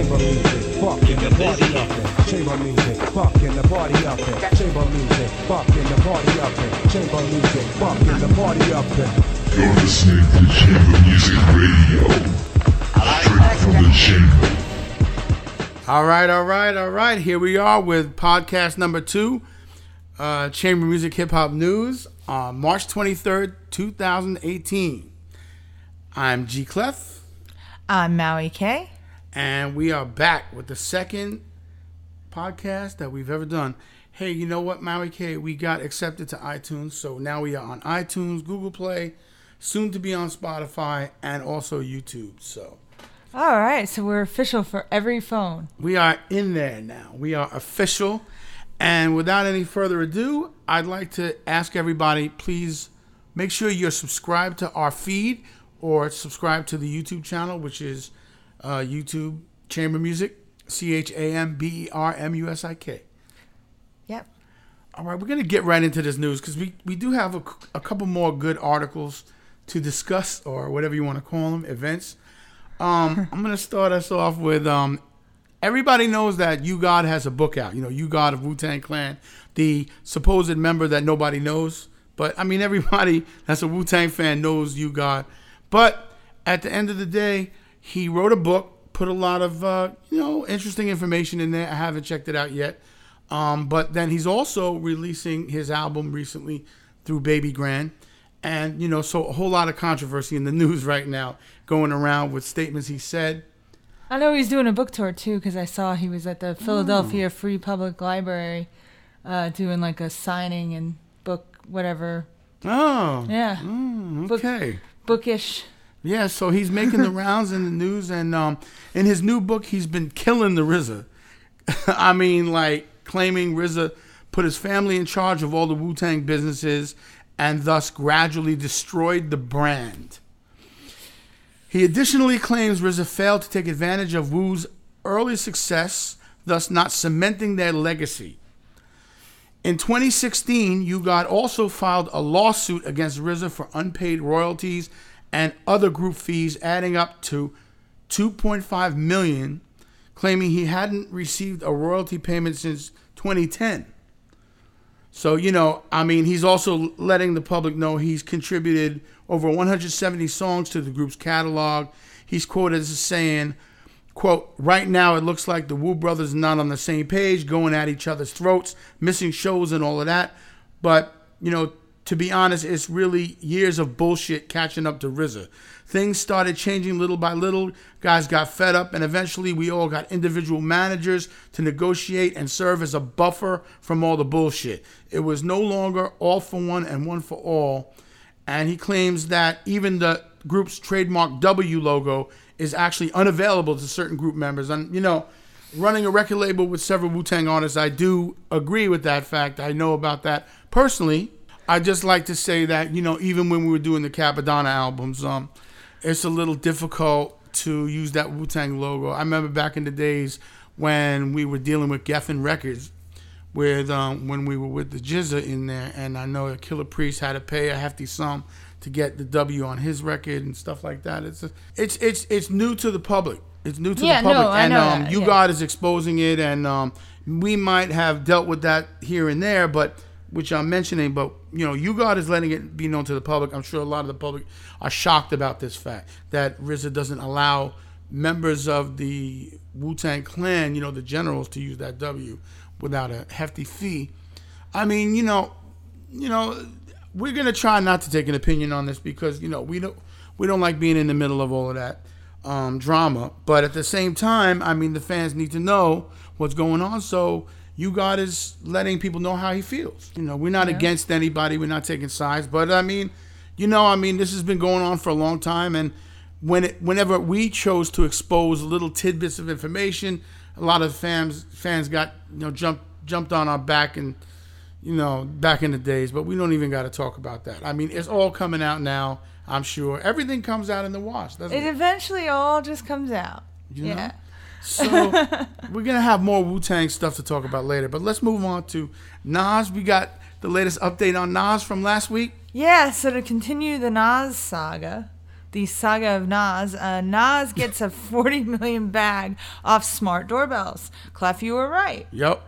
Chamber music, fucking the party up there. Chamber music, fucking the party up there. Chamber music, fucking the party up there. Chamber music, fucking the party up there. You're listening to Chamber Music Radio. Straight from the chamber. All right. Here we are with podcast number 2, Chamber Music Hip Hop News, on March 23rd, 2018. I'm G Clef. I'm Maui K. And we are back with the second podcast that we've ever done. Hey, you know what, Maui K? We got accepted to iTunes, so now we are on iTunes, Google Play, soon to be on Spotify, and also YouTube. So, all right, so we're official for every phone. We are in there now. We are official. And without any further ado, I'd like to ask everybody, please make sure you're subscribed to our feed, or subscribe to the YouTube channel, which is YouTube Chamber Music, ChamberMusik. Yep. All right, we're going to get right into this news because we do have a couple more good articles to discuss, or whatever you want to call them, events. I'm going to start us off with everybody knows that U-God has a book out. You know, U-God of Wu-Tang Clan, the supposed member that nobody knows. But, I mean, everybody that's a Wu-Tang fan knows U-God. But at the end of the day, he wrote a book, put a lot of interesting information in there. I haven't checked it out yet. But then he's also releasing his album recently through Baby Grand. And, so a whole lot of controversy in the news right now going around with statements he said. I know he's doing a book tour, too, because I saw he was at the Philadelphia Free Public Library doing like a signing and book whatever. Oh. Yeah. Okay. Bookish. Yeah, so he's making the rounds in the news, and in his new book, he's been killing the RZA. I mean, like, claiming RZA put his family in charge of all the Wu-Tang businesses and thus gradually destroyed the brand. He additionally claims RZA failed to take advantage of Wu's early success, thus not cementing their legacy. In 2016, U-God also filed a lawsuit against RZA for unpaid royalties and other group fees, adding up to $2.5 million, claiming he hadn't received a royalty payment since 2010. So, he's also letting the public know he's contributed over 170 songs to the group's catalog. He's quoted as saying, quote, right now it looks like the Wu brothers are not on the same page, going at each other's throats, missing shows and all of that. But, to be honest, it's really years of bullshit catching up to RZA. Things started changing little by little. Guys got fed up, and eventually we all got individual managers to negotiate and serve as a buffer from all the bullshit. It was no longer all for one and one for all. And he claims that even the group's trademark W logo is actually unavailable to certain group members. And, running a record label with several Wu-Tang artists, I do agree with that fact. I know about that personally. I just like to say that, even when we were doing the Capadonna albums, it's a little difficult to use that Wu-Tang logo. I remember back in the days when we were dealing with Geffen Records, with when we were with the GZA in there, and I know that Killer Priest had to pay a hefty sum to get the W on his record and stuff like that. It's new to the public. It's new to the public. And U-God is exposing it, and we might have dealt with that here and there, which I'm mentioning, but U-God is letting it be known to the public. I'm sure a lot of the public are shocked about this fact that RZA doesn't allow members of the Wu-Tang Clan, the generals, to use that W without a hefty fee. I mean, we're going to try not to take an opinion on this because, we don't like being in the middle of all of that drama. But at the same time, I mean, the fans need to know what's going on. So U-God is letting people know how he feels. We're not against anybody. We're not taking sides. But, this has been going on for a long time. And whenever we chose to expose little tidbits of information, a lot of fans got, jumped on our back and, back in the days, but we don't even got to talk about that. I mean, it's all coming out now, I'm sure. Everything comes out in the wash, doesn't it? It eventually all just comes out. Yeah. So we're going to have more Wu-Tang stuff to talk about later, but let's move on to Nas. We got the latest update on Nas from last week. Yeah, so to continue the Nas saga, the saga of Nas. Nas gets a 40 million bag off smart doorbells. Clef, you were right. Yep.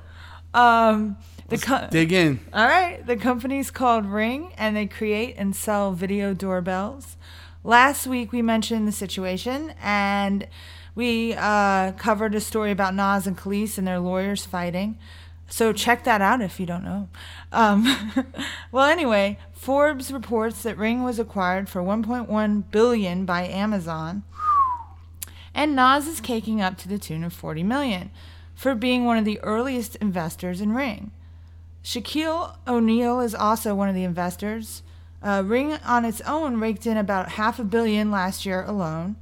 Dig in. All right. The company's called Ring, and they create and sell video doorbells. Last week, we mentioned the situation, and we covered a story about Nas and Khalees and their lawyers fighting. So check that out if you don't know. Well, anyway, Forbes reports that Ring was acquired for $1.1 billion by Amazon, and Nas is caking up to the tune of $40 million for being one of the earliest investors in Ring. Shaquille O'Neal is also one of the investors. Ring on its own raked in about $500 million last year alone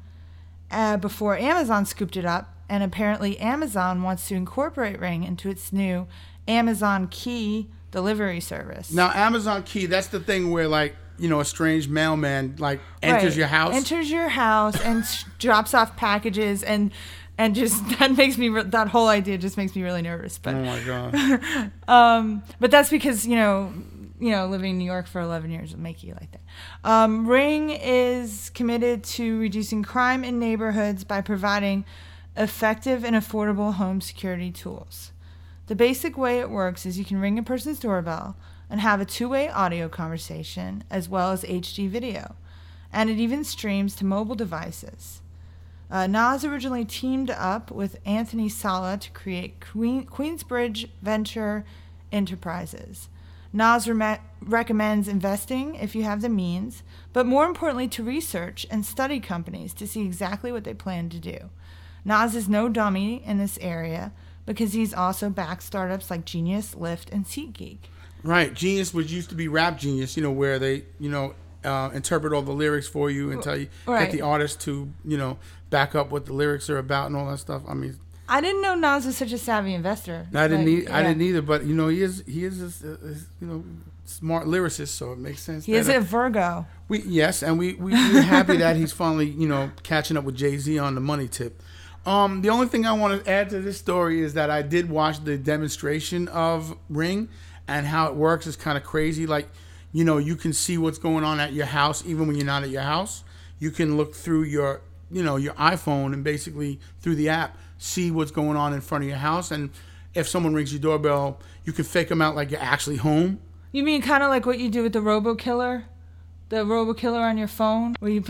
before Amazon scooped it up. And apparently Amazon wants to incorporate Ring into its new Amazon Key delivery service. Now, Amazon Key, that's the thing where, like, you know, a strange mailman, like, enters your house. Enters your house and drops off packages and just, that makes me, that whole idea just makes me really nervous. But, oh, my God. But that's because, you know, living in New York for 11 years will make you like that. Ring is committed to reducing crime in neighborhoods by providing effective and affordable home security tools. The basic way it works is you can ring a person's doorbell and have a two-way audio conversation as well as HD video, and it even streams to mobile devices. Nas originally teamed up with Anthony Sala to create Queensbridge Venture Enterprises. Nas recommends investing if you have the means, but more importantly to research and study companies to see exactly what they plan to do. Nas is no dummy in this area because he's also backed startups like Genius, Lyft, and SeatGeek. Right. Genius, which used to be Rap Genius, you know, where they, you know, interpret all the lyrics for you and tell you, get the artist to, you know, back up what the lyrics are about and all that stuff. I mean, I didn't know Nas was such a savvy investor. I didn't either, but, you know, he is smart lyricist, so it makes sense. He is a Virgo. We're happy that he's finally, you know, catching up with Jay Z on the money tip. The only thing I want to add to this story is that I did watch the demonstration of Ring, and how it works is kind of crazy. Like, you know, you can see what's going on at your house even when you're not at your house. You can look through your, you know, your iPhone and basically through the app see what's going on in front of your house. And if someone rings your doorbell, you can fake them out like you're actually home. You mean kind of like what you do with the Robo Killer on your phone, where you put